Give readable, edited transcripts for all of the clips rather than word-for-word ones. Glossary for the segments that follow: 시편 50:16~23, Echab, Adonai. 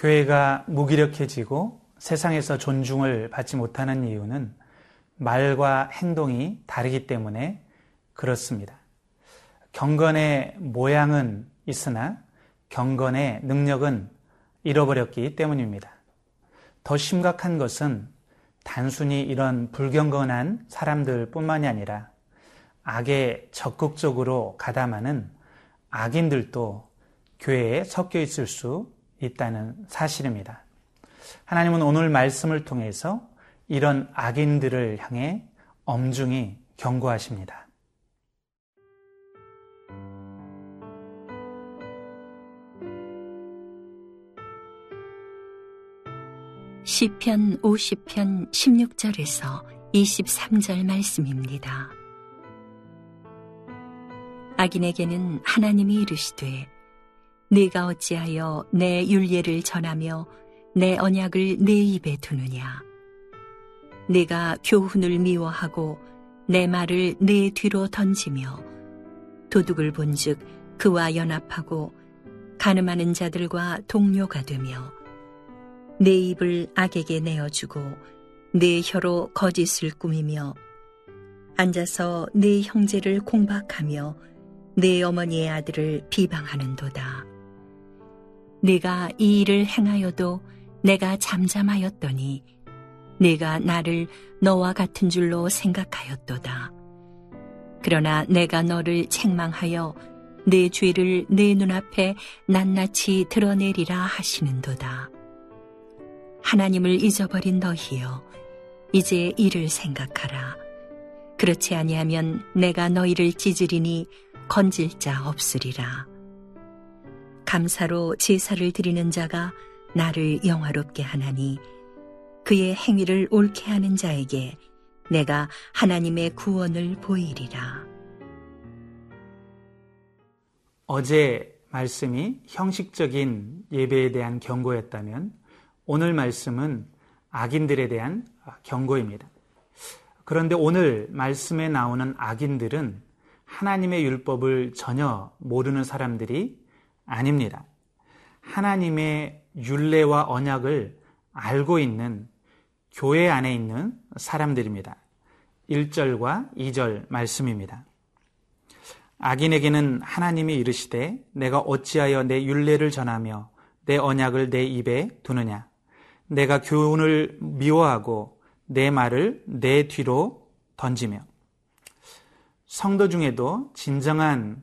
교회가 무기력해지고 세상에서 존중을 받지 못하는 이유는 말과 행동이 다르기 때문에 그렇습니다. 경건의 모양은 있으나 경건의 능력은 잃어버렸기 때문입니다. 더 심각한 것은 단순히 이런 불경건한 사람들뿐만이 아니라 악에 적극적으로 가담하는 악인들도 교회에 섞여 있을 수 있다는 사실입니다. 하나님은 오늘 말씀을 통해서 이런 악인들을 향해 엄중히 경고하십니다. 시편 50편 16절에서 23절 말씀입니다. 악인에게는 하나님이 이르시되 네가 어찌하여 내 율례를 전하며 내 언약을 내 입에 두느냐. 네가 교훈을 미워하고 내 말을 내 뒤로 던지며 도둑을 본즉 그와 연합하고 가늠하는 자들과 동료가 되며 내 입을 악에게 내어주고 내 혀로 거짓을 꾸미며 앉아서 내 형제를 공박하며 내 어머니의 아들을 비방하는도다. 네가 이 일을 행하여도 내가 잠잠하였더니 네가 나를 너와 같은 줄로 생각하였도다. 그러나 내가 너를 책망하여 내 죄를 내 눈앞에 낱낱이 드러내리라 하시는도다. 하나님을 잊어버린 너희여 이제 이를 생각하라. 그렇지 아니하면 내가 너희를 찢으리니 건질 자 없으리라. 감사로 제사를 드리는 자가 나를 영화롭게 하나니 그의 행위를 옳게 하는 자에게 내가 하나님의 구원을 보이리라. 어제 말씀이 형식적인 예배에 대한 경고였다면 오늘 말씀은 악인들에 대한 경고입니다. 그런데 오늘 말씀에 나오는 악인들은 하나님의 율법을 전혀 모르는 사람들이 아닙니다. 하나님의 율례와 언약을 알고 있는 교회 안에 있는 사람들입니다. 1절과 2절 말씀입니다. 악인에게는 하나님이 이르시되 내가 어찌하여 내 율례를 전하며 내 언약을 내 입에 두느냐. 내가 교훈을 미워하고 내 말을 내 뒤로 던지며. 성도 중에도 진정한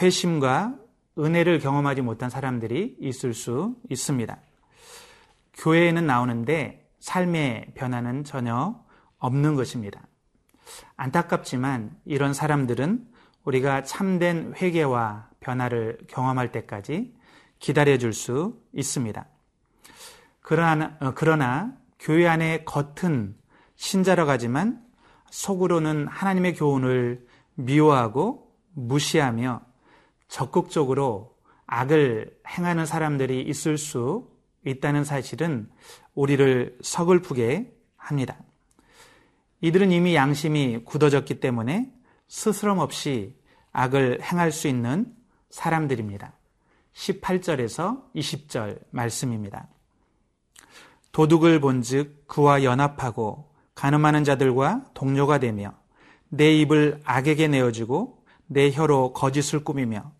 회심과 은혜를 경험하지 못한 사람들이 있을 수 있습니다. 교회에는 나오는데 삶의 변화는 전혀 없는 것입니다. 안타깝지만 이런 사람들은 우리가 참된 회개와 변화를 경험할 때까지 기다려줄 수 있습니다. 그러나 교회 안에 겉은 신자라고 하지만 속으로는 하나님의 교훈을 미워하고 무시하며 적극적으로 악을 행하는 사람들이 있을 수 있다는 사실은 우리를 서글프게 합니다. 이들은 이미 양심이 굳어졌기 때문에 스스럼 없이 악을 행할 수 있는 사람들입니다. 18절에서 20절 말씀입니다. 도둑을 본즉 그와 연합하고 가늠하는 자들과 동료가 되며 내 입을 악에게 내어주고 내 혀로 거짓을 꾸미며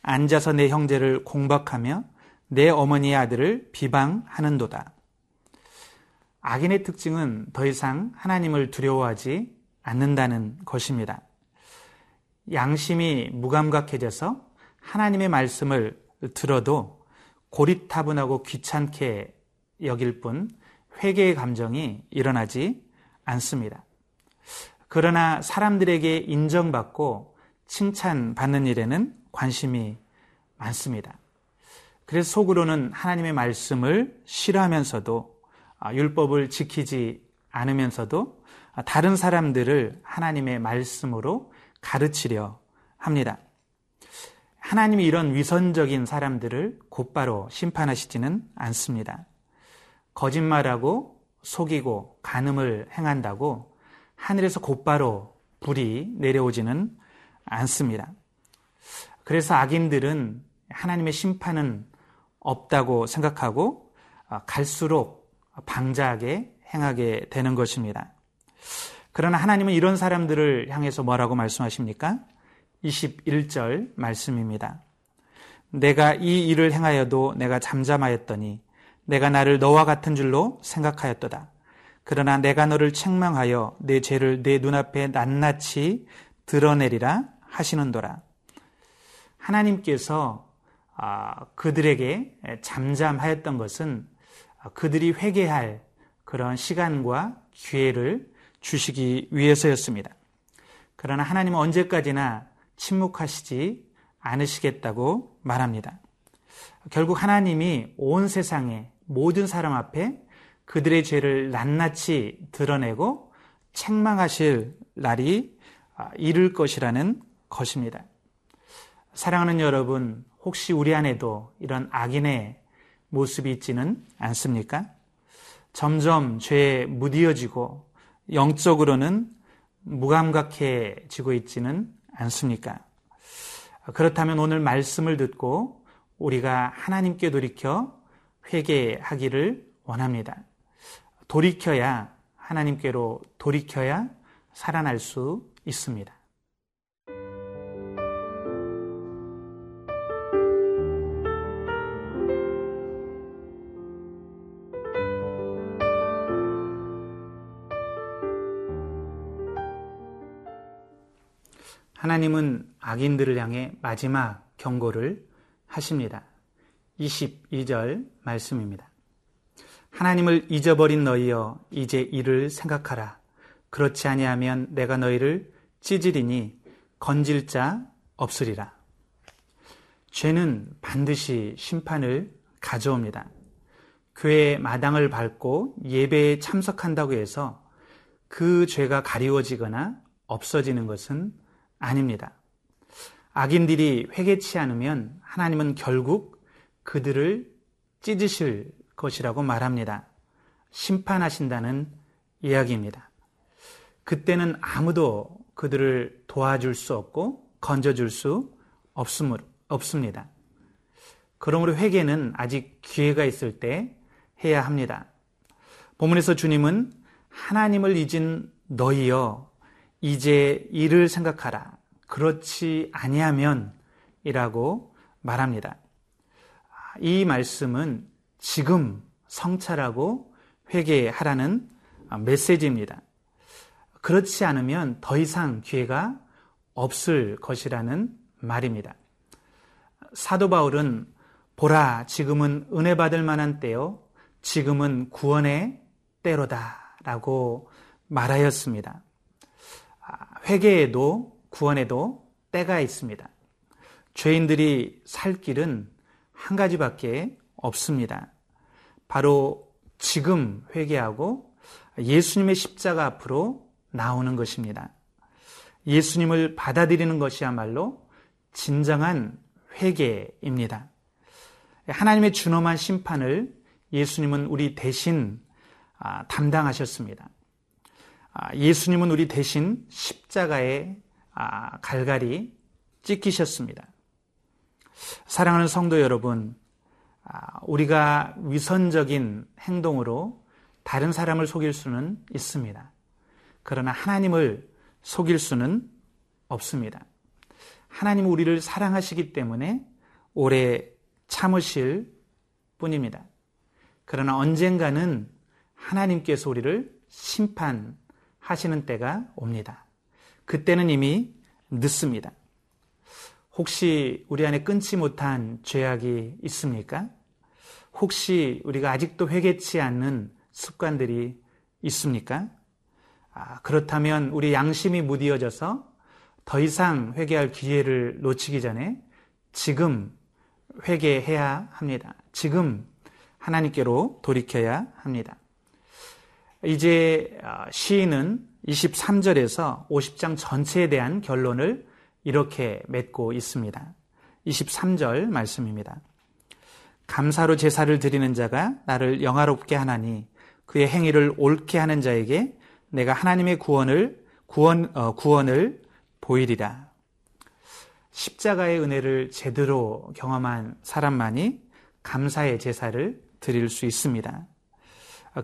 앉아서 내 형제를 공박하며 내 어머니의 아들을 비방하는도다. 악인의 특징은 더 이상 하나님을 두려워하지 않는다는 것입니다. 양심이 무감각해져서 하나님의 말씀을 들어도 고리타분하고 귀찮게 여길 뿐 회개의 감정이 일어나지 않습니다. 그러나 사람들에게 인정받고 칭찬받는 일에는 관심이 많습니다. 그래서 속으로는 하나님의 말씀을 싫어하면서도 율법을 지키지 않으면서도 다른 사람들을 하나님의 말씀으로 가르치려 합니다. 하나님이 이런 위선적인 사람들을 곧바로 심판하시지는 않습니다. 거짓말하고 속이고 간음을 행한다고 하늘에서 곧바로 불이 내려오지는 않습니다. 그래서 악인들은 하나님의 심판은 없다고 생각하고 갈수록 방자하게 행하게 되는 것입니다. 그러나 하나님은 이런 사람들을 향해서 뭐라고 말씀하십니까? 21절 말씀입니다. 내가 이 일을 행하여도 내가 잠잠하였더니 내가 나를 너와 같은 줄로 생각하였도다. 그러나 내가 너를 책망하여 내 죄를 내 눈앞에 낱낱이 드러내리라 하시는도라. 하나님께서 그들에게 잠잠하였던 것은 그들이 회개할 그런 시간과 기회를 주시기 위해서였습니다. 그러나 하나님은 언제까지나 침묵하시지 않으시겠다고 말합니다. 결국 하나님이 온 세상의 모든 사람 앞에 그들의 죄를 낱낱이 드러내고 책망하실 날이 이를 것이라는 것입니다. 사랑하는 여러분, 혹시 우리 안에도 이런 악인의 모습이 있지는 않습니까? 점점 죄에 무뎌지고 영적으로는 무감각해지고 있지는 않습니까? 그렇다면 오늘 말씀을 듣고 우리가 하나님께 돌이켜 회개하기를 원합니다. 돌이켜야, 하나님께로 돌이켜야 살아날 수 있습니다. 하나님은 악인들을 향해 마지막 경고를 하십니다. 22절 말씀입니다. 하나님을 잊어버린 너희여 이제 이를 생각하라. 그렇지 아니하면 내가 너희를 찌질이니 건질 자 없으리라. 죄는 반드시 심판을 가져옵니다. 교회의 마당을 밟고 예배에 참석한다고 해서 그 죄가 가리워지거나 없어지는 것은 아닙니다. 악인들이 회개치 않으면 하나님은 결국 그들을 찢으실 것이라고 말합니다. 심판하신다는 이야기입니다. 그때는 아무도 그들을 도와줄 수 없고 건져줄 수 없습니다. 그러므로 회개는 아직 기회가 있을 때 해야 합니다. 본문에서 주님은 하나님을 잊은 너희여 이제 이를 생각하라. 그렇지 아니하면 이라고 말합니다. 이 말씀은 지금 성찰하고 회개하라는 메시지입니다. 그렇지 않으면 더 이상 기회가 없을 것이라는 말입니다. 사도 바울은 보라 지금은 은혜 받을 만한 때요 지금은 구원의 때로다 라고 말하였습니다. 회개에도 구원에도 때가 있습니다. 죄인들이 살 길은 한 가지밖에 없습니다. 바로 지금 회개하고 예수님의 십자가 앞으로 나오는 것입니다. 예수님을 받아들이는 것이야말로 진정한 회개입니다. 하나님의 준엄한 심판을 예수님은 우리 대신 담당하셨습니다. 예수님은 우리 대신 십자가에 갈갈이 찢기셨습니다. 사랑하는 성도 여러분, 우리가 위선적인 행동으로 다른 사람을 속일 수는 있습니다. 그러나 하나님을 속일 수는 없습니다. 하나님은 우리를 사랑하시기 때문에 오래 참으실 뿐입니다. 그러나 언젠가는 하나님께서 우리를 심판 하시는 때가 옵니다. 그때는 이미 늦습니다. 혹시 우리 안에 끊지 못한 죄악이 있습니까? 혹시 우리가 아직도 회개치 않는 습관들이 있습니까? 그렇다면 우리 양심이 무뎌져서 더 이상 회개할 기회를 놓치기 전에 지금 회개해야 합니다. 지금 하나님께로 돌이켜야 합니다. 이제 시인은 23절에서 50장 전체에 대한 결론을 이렇게 맺고 있습니다. 23절 말씀입니다. 감사로 제사를 드리는 자가 나를 영화롭게 하나니 그의 행위를 옳게 하는 자에게 내가 하나님의 구원을 보이리라. 십자가의 은혜를 제대로 경험한 사람만이 감사의 제사를 드릴 수 있습니다.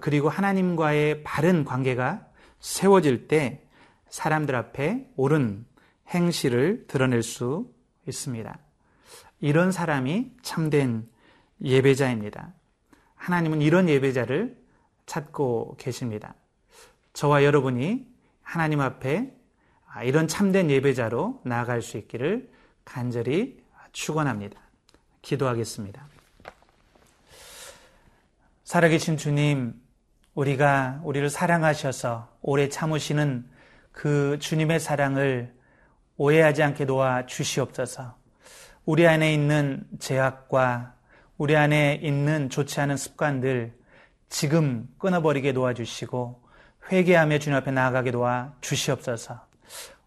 그리고 하나님과의 바른 관계가 세워질 때 사람들 앞에 옳은 행실을 드러낼 수 있습니다. 이런 사람이 참된 예배자입니다. 하나님은 이런 예배자를 찾고 계십니다. 저와 여러분이 하나님 앞에 이런 참된 예배자로 나아갈 수 있기를 간절히 축원합니다. 기도하겠습니다. 살아계신 주님, 우리를 사랑하셔서 오래 참으시는 그 주님의 사랑을 오해하지 않게 도와 주시옵소서. 우리 안에 있는 죄악과 우리 안에 있는 좋지 않은 습관들 지금 끊어버리게 도와주시고 회개하며 주님 앞에 나아가게 도와 주시옵소서.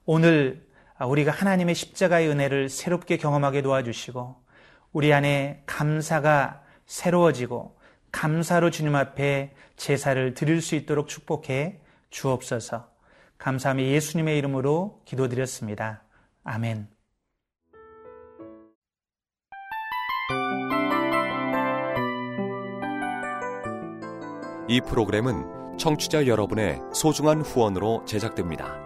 오늘 우리가 하나님의 십자가의 은혜를 새롭게 경험하게 도와주시고 우리 안에 감사가 새로워지고 감사로 주님 앞에 제사를 드릴 수 있도록 축복해 주옵소서. 감사하며 예수님의 이름으로 기도드렸습니다. 아멘. 이 프로그램은 청취자 여러분의 소중한 후원으로 제작됩니다.